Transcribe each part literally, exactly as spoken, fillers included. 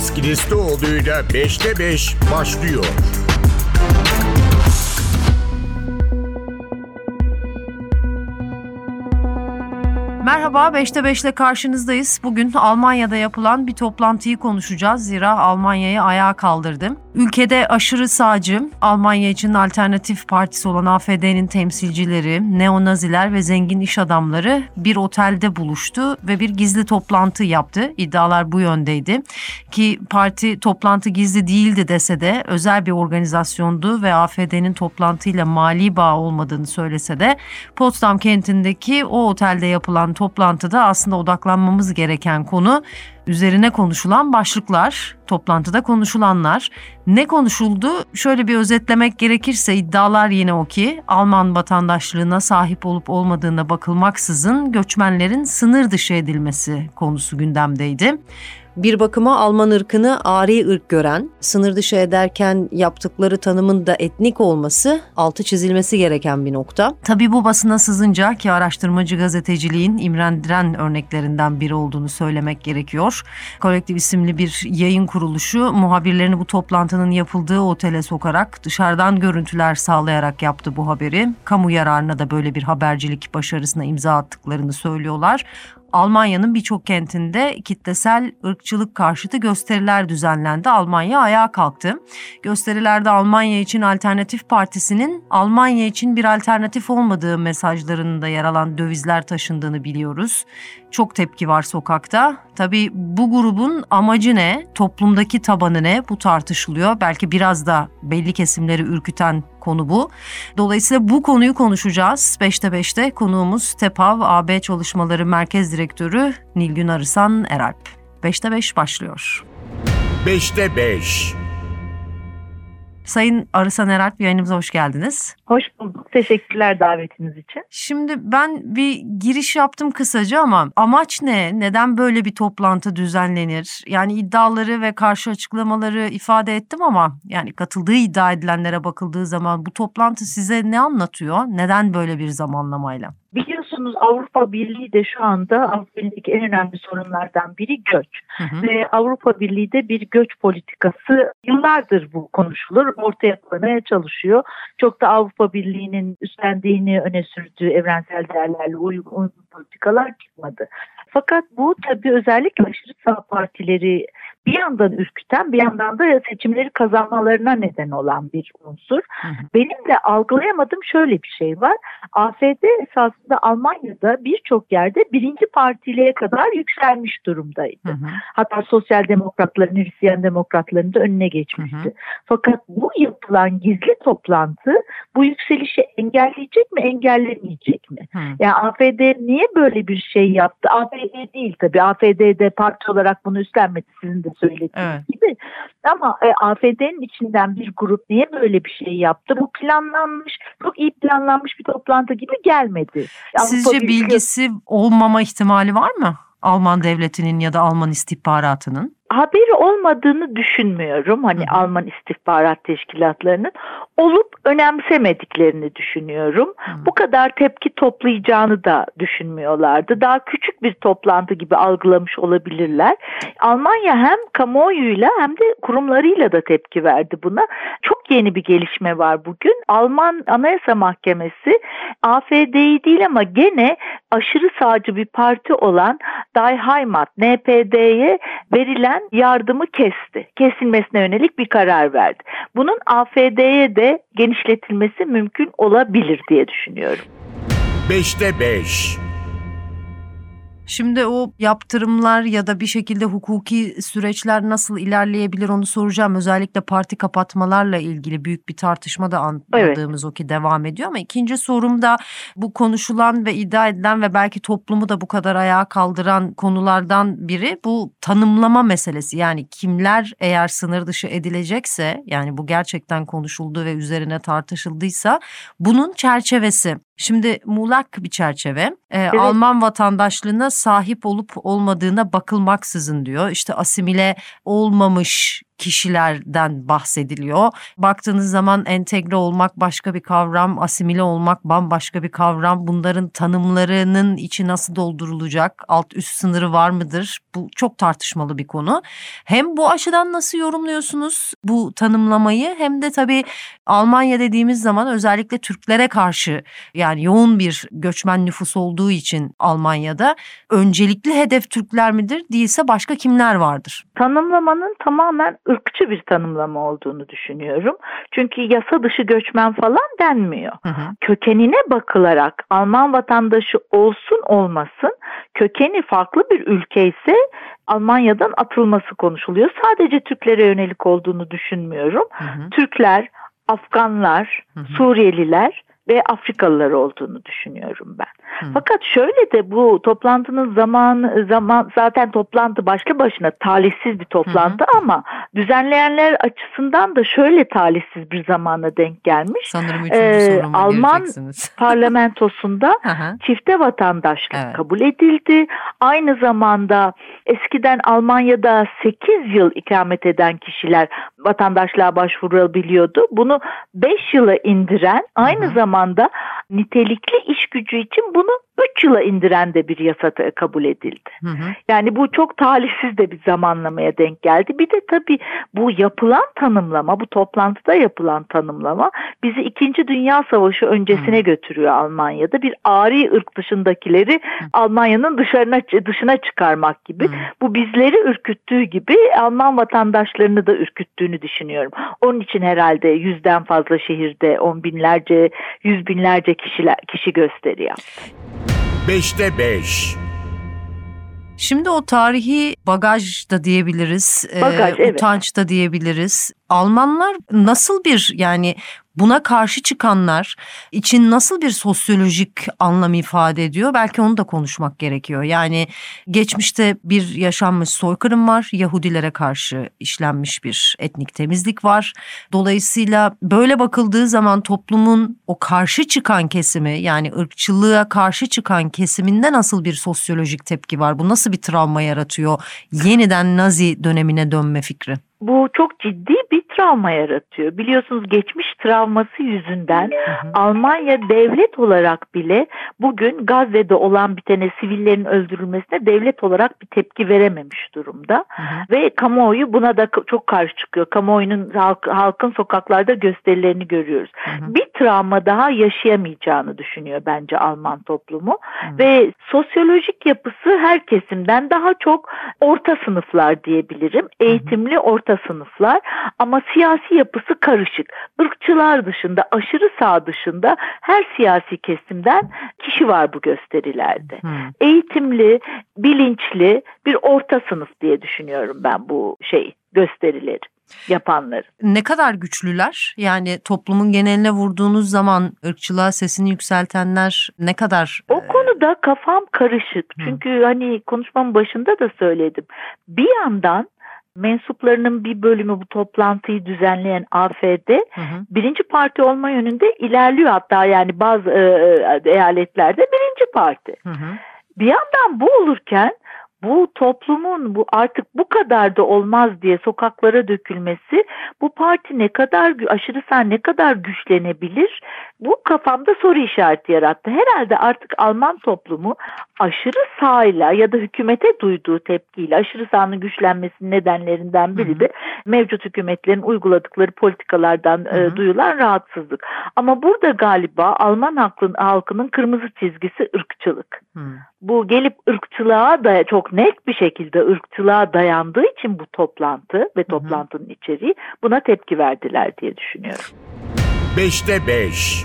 Deniz Kilislioğlu'yla beşte beş başlıyor. Merhaba, beşte beşle karşınızdayız. Bugün Almanya'da yapılan bir toplantıyı konuşacağız. Zira Almanya'yı ayağa kaldırdı. Ülkede aşırı sağcı, Almanya için alternatif partisi olan A F D'nin temsilcileri, neonaziler ve zengin iş adamları bir otelde buluştu ve bir gizli toplantı yaptı. İddialar bu yöndeydi. Ki parti toplantı gizli değildi dese de özel bir organizasyondu ve A F D'nin toplantıyla mali bağ olmadığını söylese de Potsdam kentindeki o otelde yapılan toplantıda aslında odaklanmamız gereken konu üzerine konuşulan başlıklar, toplantıda konuşulanlar. Ne konuşuldu? Şöyle bir özetlemek gerekirse iddialar yine o ki Alman vatandaşlığına sahip olup olmadığına bakılmaksızın göçmenlerin sınır dışı edilmesi konusu gündemdeydi. Bir bakıma Alman ırkını ari ırk gören, sınır dışı ederken yaptıkları tanımın da etnik olması altı çizilmesi gereken bir nokta. Tabii bu basına sızınca ki araştırmacı gazeteciliğin imrendiren örneklerinden biri olduğunu söylemek gerekiyor. Kolektif isimli bir yayın kuruluşu muhabirlerini bu toplantının yapıldığı otele sokarak dışarıdan görüntüler sağlayarak yaptı bu haberi. Kamu yararına da böyle bir habercilik başarısına imza attıklarını söylüyorlar. Almanya'nın birçok kentinde kitlesel ırkçılık karşıtı gösteriler düzenlendi. Almanya ayağa kalktı. Gösterilerde Almanya için Alternatif Partisi'nin Almanya için bir alternatif olmadığı mesajlarında yer alan dövizler taşındığını biliyoruz. Çok tepki var sokakta. Tabii bu grubun amacı ne? Toplumdaki tabanı ne? Bu tartışılıyor. Belki biraz da belli kesimleri ürküten konu bu. Dolayısıyla bu konuyu konuşacağız. beşte beşte konuğumuz TEPAV A B Çalışmaları Merkez Direktörü Nilgün Arısan Eralp. beşte beş başlıyor. beşte beş. Sayın Arısan Eralp, yayınımıza hoş geldiniz. Hoş bulduk. Teşekkürler davetiniz için. Şimdi ben bir giriş yaptım kısaca ama amaç ne? Neden böyle bir toplantı düzenlenir? Yani iddiaları ve karşı açıklamaları ifade ettim ama yani katıldığı iddia edilenlere bakıldığı zaman bu toplantı size ne anlatıyor? Neden böyle bir zamanlamayla? Biliyorsunuz Avrupa Birliği de şu anda Avrupa Birliği'ndeki en önemli sorunlardan biri göç. Hı hı. Ve Avrupa Birliği de bir göç politikası yıllardır bu konuşulur, ortaya konmaya çalışıyor. Çok da Avrupa Birliği'nin üstlendiğini öne sürdüğü evrensel değerlerle uygun politikalar çıkmadı. Fakat bu tabii özellikle aşırı sağ partileri bir yandan ürküten, bir yandan da seçimleri kazanmalarına neden olan bir unsur. Hı hı. Benim de algılayamadığım şöyle bir şey var. A F D esasında Almanya'da birçok yerde birinci partiliğe kadar yükselmiş durumdaydı. Hı hı. Hatta sosyal demokratların, Hristiyan demokratların da önüne geçmişti. Hı hı. Fakat bu yapılan gizli toplantı bu yükselişi engelleyecek mi, engellemeyecek mi? Hı. Yani A F D niye böyle bir şey yaptı? A F D değil tabii. A F D'de parti olarak bunu üstlenmedi, sizin de söylediğiniz evet. gibi. Ama e, A F D'nin içinden bir grup niye böyle bir şey yaptı? Bu planlanmış, çok iyi planlanmış bir toplantı gibi gelmedi. Sizce Avrupa bilgisi Birliği... olmama ihtimali var mı? Alman devletinin ya da Alman istihbaratının? Haberi olmadığını düşünmüyorum. Hani hı. Alman istihbarat teşkilatlarının olup önemsemediklerini düşünüyorum. Hı. Bu kadar tepki toplayacağını da düşünmüyorlardı. Daha küçük bir toplantı gibi algılamış olabilirler. Almanya hem kamuoyuyla hem de kurumlarıyla da tepki verdi buna. Çok yeni bir gelişme var bugün. Alman Anayasa Mahkemesi A F D'yi değil ama gene aşırı sağcı bir parti olan Die Heimat, N P D'ye verilen yardımı kesti. Kesilmesine yönelik bir karar verdi. Bunun A F D'ye de genişletilmesi mümkün olabilir diye düşünüyorum. beşte beş. Şimdi o yaptırımlar ya da bir şekilde hukuki süreçler nasıl ilerleyebilir onu soracağım. Özellikle parti kapatmalarla ilgili büyük bir tartışma da anladığımız evet. o ki devam ediyor. Ama ikinci sorum da bu konuşulan ve iddia edilen ve belki toplumu da bu kadar ayağa kaldıran konulardan biri bu tanımlama meselesi. Yani kimler eğer sınır dışı edilecekse, yani bu gerçekten konuşuldu ve üzerine tartışıldıysa bunun çerçevesi. Şimdi muğlak bir çerçeve. Ee, evet. Alman vatandaşlığına sahip olup olmadığına bakılmaksızın diyor. İşte asimile olmamış kişilerden bahsediliyor. Baktığınız zaman entegre olmak başka bir kavram, asimile olmak bambaşka bir kavram. Bunların tanımlarının içi nasıl doldurulacak? Alt üst sınırı var mıdır? Bu çok tartışmalı bir konu. Hem bu açıdan nasıl yorumluyorsunuz bu tanımlamayı, hem de tabii Almanya dediğimiz zaman özellikle Türklere karşı, yani yoğun bir göçmen nüfus olduğu için Almanya'da öncelikli hedef Türkler midir? Değilse başka kimler vardır? Tanımlamanın tamamen ırkçı bir tanımlama olduğunu düşünüyorum. Çünkü yasa dışı göçmen falan denmiyor. Hı hı. Kökenine bakılarak Alman vatandaşı olsun olmasın, kökeni farklı bir ülke ise Almanya'dan atılması konuşuluyor. Sadece Türklere yönelik olduğunu düşünmüyorum. Hı hı. Türkler, Afganlar, hı hı. Suriyeliler ve Afrikalılar olduğunu düşünüyorum ben. Hı. Fakat şöyle de bu toplantının zamanı, zaman zaten toplantı başlı başına talihsiz bir toplantı, hı hı. ama düzenleyenler açısından da şöyle talihsiz bir zamana denk gelmiş. Sanırım üçüncü ee, soruma Alman parlamentosunda çifte vatandaşlık evet. kabul edildi. Aynı zamanda eskiden Almanya'da sekiz yıl ikamet eden kişiler vatandaşlığa başvurabiliyordu. Bunu beş yıla indiren, aynı hı hı. zamanda da nitelikli iş gücü için bunu üç yıla indiren de bir yasa kabul edildi. Hı hı. Yani bu çok talihsiz de bir zamanlamaya denk geldi. Bir de tabii bu yapılan tanımlama, bu toplantıda yapılan tanımlama bizi İkinci Dünya Savaşı öncesine hı. götürüyor Almanya'da. Bir ari ırk dışındakileri hı. Almanya'nın dışarına, dışına çıkarmak gibi. Hı. Bu bizleri ürküttüğü gibi Alman vatandaşlarını da ürküttüğünü düşünüyorum. Onun için herhalde yüzden fazla şehirde on binlerce, yüz binlerce kişiler, kişi gösteri yaptı. beşte beş. Şimdi o tarihi bagaj da diyebiliriz, bagaj, e, evet. utanç da diyebiliriz. Almanlar nasıl bir, yani buna karşı çıkanlar için nasıl bir sosyolojik anlam ifade ediyor? Belki onu da konuşmak gerekiyor. Yani geçmişte bir yaşanmış soykırım var, Yahudilere karşı işlenmiş bir etnik temizlik var. Dolayısıyla böyle bakıldığı zaman toplumun o karşı çıkan kesimi, yani ırkçılığa karşı çıkan kesiminde nasıl bir sosyolojik tepki var? Bu nasıl bir travma yaratıyor? Yeniden Nazi dönemine dönme fikri. Bu çok ciddi bir travma yaratıyor. Biliyorsunuz geçmiş travması yüzünden hı hı. Almanya devlet olarak bile bugün Gazze'de olan bitene, sivillerin öldürülmesine devlet olarak bir tepki verememiş durumda. Hı hı. Ve kamuoyu buna da çok karşı çıkıyor. Kamuoyunun, halk, halkın sokaklarda gösterilerini görüyoruz. Hı hı. Bir travma daha yaşayamayacağını düşünüyor bence Alman toplumu. Hı hı. Ve sosyolojik yapısı her kesimden daha çok orta sınıflar diyebilirim. Eğitimli orta sınıflar, ama siyasi yapısı karışık. Irkçılar dışında, aşırı sağ dışında her siyasi kesimden kişi var bu gösterilerde. Hmm. Eğitimli, bilinçli bir orta sınıf diye düşünüyorum ben bu şey gösterileri yapanları. Ne kadar güçlüler? Yani toplumun geneline vurduğunuz zaman ırkçılığa sesini yükseltenler ne kadar? O konuda kafam karışık. Hmm. Çünkü hani konuşmamın başında da söyledim. Bir yandan mensuplarının bir bölümü bu toplantıyı düzenleyen A F D hı hı. birinci parti olma yönünde ilerliyor, hatta yani bazı e, eyaletlerde birinci parti. Hı hı. Bir yandan bu olurken bu toplumun bu artık bu kadar da olmaz diye sokaklara dökülmesi, bu parti ne kadar aşırı sağ ne kadar güçlenebilir, bu kafamda soru işareti yarattı. Herhalde artık Alman toplumu aşırı sağla ya da hükümete duyduğu tepkiyle, aşırı sağın güçlenmesinin nedenlerinden biri de mevcut hükümetlerin uyguladıkları politikalardan e, duyulan rahatsızlık. Ama burada galiba Alman halkın, halkının kırmızı çizgisi ırkçılık. Hı. Bu gelip ırkçılığa da çok net bir şekilde ırkçılığa dayandığı için bu toplantı ve toplantının hı hı. içeriği buna tepki verdiler diye düşünüyorum. beşte beş.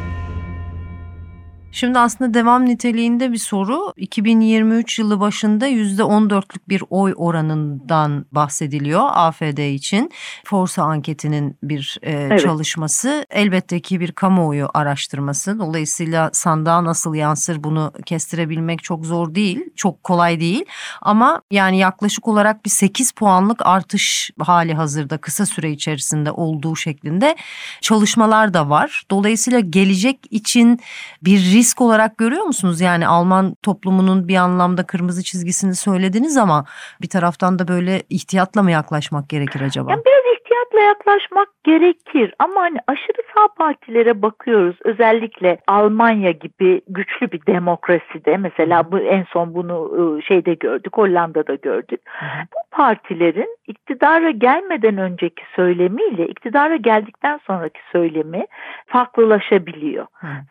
Şimdi aslında devam niteliğinde bir soru. iki bin yirmi üç yılı başında yüzde on dörtlük bir oy oranından bahsediliyor A F D için. Forsa anketinin bir e, evet. çalışması. Elbette ki bir kamuoyu araştırması. Dolayısıyla sandığa nasıl yansır bunu kestirebilmek çok zor değil. Çok kolay değil. Ama yani yaklaşık olarak bir sekiz puanlık artış hali hazırda kısa süre içerisinde olduğu şeklinde çalışmalar da var. Dolayısıyla gelecek için bir risk Risk olarak görüyor musunuz? Yani Alman toplumunun bir anlamda kırmızı çizgisini söylediniz ama bir taraftan da böyle ihtiyatla mı yaklaşmak gerekir acaba? Yani biraz ihtiyatla Ehtiyatla yaklaşmak gerekir ama hani aşırı sağ partilere bakıyoruz. Özellikle Almanya gibi güçlü bir demokraside, mesela bu en son bunu şeyde gördük, Hollanda'da gördük. Bu partilerin iktidara gelmeden önceki söylemiyle iktidara geldikten sonraki söylemi farklılaşabiliyor.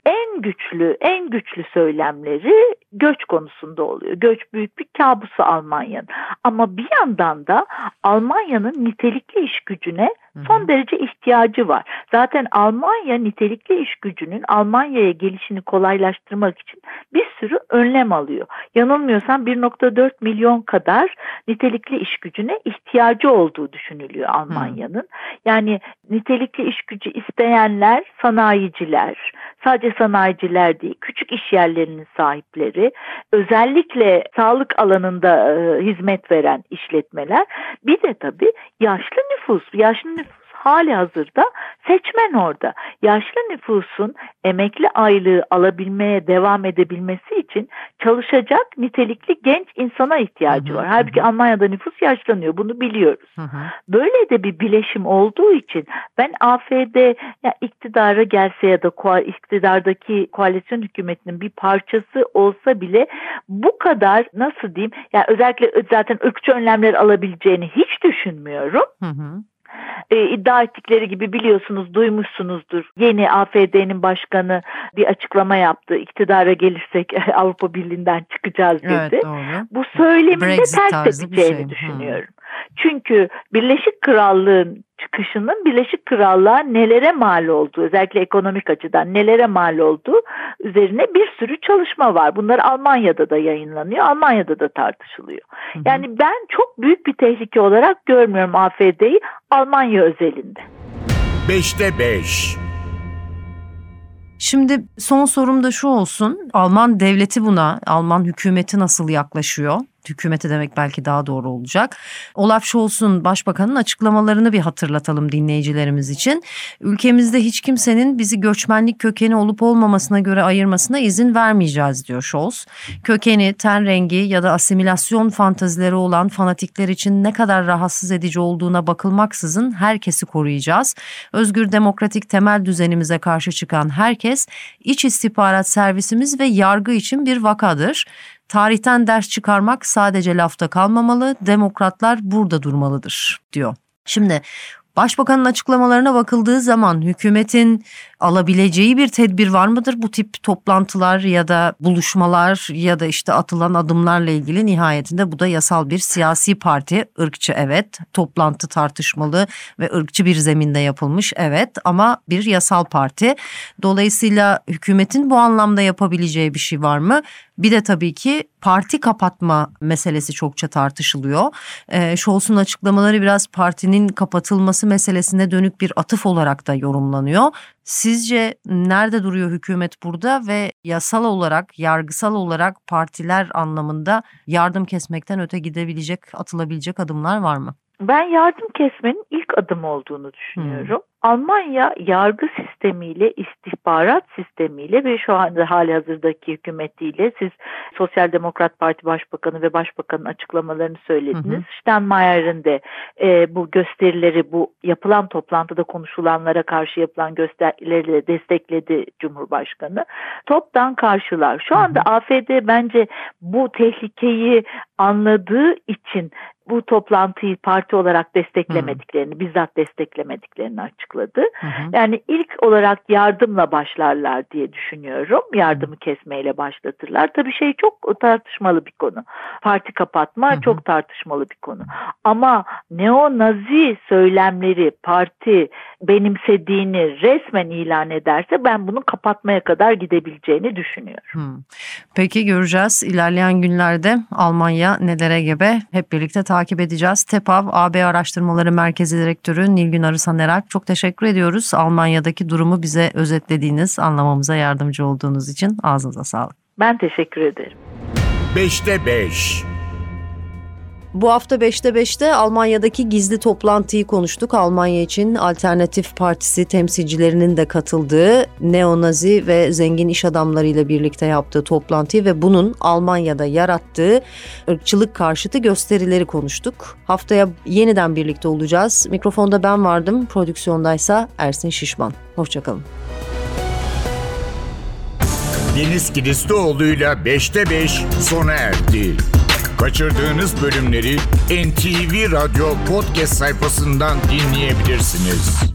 En güçlü, en güçlü söylemleri göç konusunda oluyor. Göç büyük bir kabusu Almanya'nın. Ama bir yandan da Almanya'nın nitelikli iş gücüne son derece ihtiyacı var. Zaten Almanya nitelikli iş gücünün Almanya'ya gelişini kolaylaştırmak için bir sürü önlem alıyor. Yanılmıyorsam bir nokta dört milyon kadar nitelikli iş gücüne ihtiyacı olduğu düşünülüyor Almanya'nın. Yani nitelikli iş gücü isteyenler sanayiciler, sadece sanayiciler değil, küçük iş yerlerinin sahipleri, özellikle sağlık alanında e, hizmet veren işletmeler, bir de tabii yaşlı nüfus, yaşlı nüfus hali hazırda seçmen orada. Yaşlı nüfusun emekli aylığı alabilmeye devam edebilmesi için çalışacak nitelikli genç insana ihtiyacı hı hı, var. Halbuki hı. Almanya'da nüfus yaşlanıyor, bunu biliyoruz. Hı hı. Böyle de bir bileşim olduğu için ben A F D ya iktidara gelse ya da ko- iktidardaki koalisyon hükümetinin bir parçası olsa bile bu kadar, nasıl diyeyim, yani özellikle zaten ırkçı önlemler alabileceğini hiç düşünmüyorum. Hı hı. E, iddia ettikleri gibi, biliyorsunuz, duymuşsunuzdur. Yeni A F D'nin başkanı bir açıklama yaptı. İktidara gelirsek Avrupa Birliği'nden çıkacağız dedi. Evet, bu söyleminde ters tepeceğini şey. düşünüyorum. Hmm. Çünkü Birleşik Krallığın çıkışının Birleşik Krallığa nelere mal olduğu, özellikle ekonomik açıdan nelere mal olduğu üzerine bir sürü çalışma var. Bunlar Almanya'da da yayınlanıyor, Almanya'da da tartışılıyor. Hı hı. Yani ben çok büyük bir tehlike olarak görmüyorum A F D'yi Almanya özelinde. beşte beş. Şimdi son sorum da şu olsun. Alman devleti buna, Alman hükümeti nasıl yaklaşıyor? Hükümete demek belki daha doğru olacak. Olaf Scholz'un, başbakanın açıklamalarını bir hatırlatalım dinleyicilerimiz için. Ülkemizde hiç kimsenin bizi göçmenlik kökeni olup olmamasına göre ayırmasına izin vermeyeceğiz diyor Scholz. Kökeni, ten rengi ya da asimilasyon fantazileri olan fanatikler için ne kadar rahatsız edici olduğuna bakılmaksızın herkesi koruyacağız. Özgür demokratik temel düzenimize karşı çıkan herkes, iç istihbarat servisimiz ve yargı için bir vakadır. Tarihten ders çıkarmak sadece lafta kalmamalı, demokratlar burada durmalıdır diyor. Şimdi başbakanın açıklamalarına bakıldığı zaman hükümetin alabileceği bir tedbir var mıdır? Bu tip toplantılar ya da buluşmalar ya da işte atılan adımlarla ilgili, nihayetinde bu da yasal bir siyasi parti, ırkçı evet, toplantı tartışmalı ve ırkçı bir zeminde yapılmış evet, ama bir yasal parti. Dolayısıyla hükümetin bu anlamda yapabileceği bir şey var mı? Bir de tabii ki parti kapatma meselesi çokça tartışılıyor. E, Scholz'un açıklamaları biraz partinin kapatılması meselesine dönük bir atıf olarak da yorumlanıyor. Sizce nerede duruyor hükümet burada ve yasal olarak, yargısal olarak partiler anlamında yardım kesmekten öte gidebilecek, atılabilecek adımlar var mı? Ben yardım kesmenin ilk adım olduğunu düşünüyorum. Hmm. Almanya yargı sistemiyle, istihbarat sistemiyle ve şu anda hali hazırdaki hükümetiyle, siz Sosyal Demokrat Parti Başbakanı ve Başbakanın açıklamalarını söylediniz. Hmm. Steinmeier'in de e, bu gösterileri, bu yapılan toplantıda konuşulanlara karşı yapılan gösterileri destekledi Cumhurbaşkanı. Toptan karşılar. Şu anda hmm. A F D bence bu tehlikeyi anladığı için bu toplantıyı parti olarak desteklemediklerini, hı-hı, bizzat desteklemediklerini açıkladı. Hı-hı. Yani ilk olarak yardımla başlarlar diye düşünüyorum. Yardımı hı-hı kesmeyle başlatırlar. Tabii şey çok tartışmalı bir konu. Parti kapatma hı-hı çok tartışmalı bir konu. Ama neo-nazi söylemleri parti benimsediğini resmen ilan ederse ben bunu kapatmaya kadar gidebileceğini düşünüyorum. Hı. Peki göreceğiz. İlerleyen günlerde Almanya nelere gebe, hep birlikte takip edeceğiz. TEPAV A B Araştırmaları Merkezi Direktörü Nilgün Arısan Eralp, çok teşekkür ediyoruz. Almanya'daki durumu bize özetlediğiniz, anlamamıza yardımcı olduğunuz için ağzınıza sağlık. Ben teşekkür ederim. beşte beş. Bu hafta beşte beşte Almanya'daki gizli toplantıyı konuştuk. Almanya için Alternatif Partisi temsilcilerinin de katıldığı neonazi ve zengin iş adamlarıyla birlikte yaptığı toplantıyı ve bunun Almanya'da yarattığı ırkçılık karşıtı gösterileri konuştuk. Haftaya yeniden birlikte olacağız. Mikrofonda ben vardım, prodüksiyondaysa Ersin Şişman. Hoşçakalın. Deniz Kilislioğlu'yla beşte beş sona erdi. Kaçırdığınız bölümleri N T V Radyo podcast sayfasından dinleyebilirsiniz.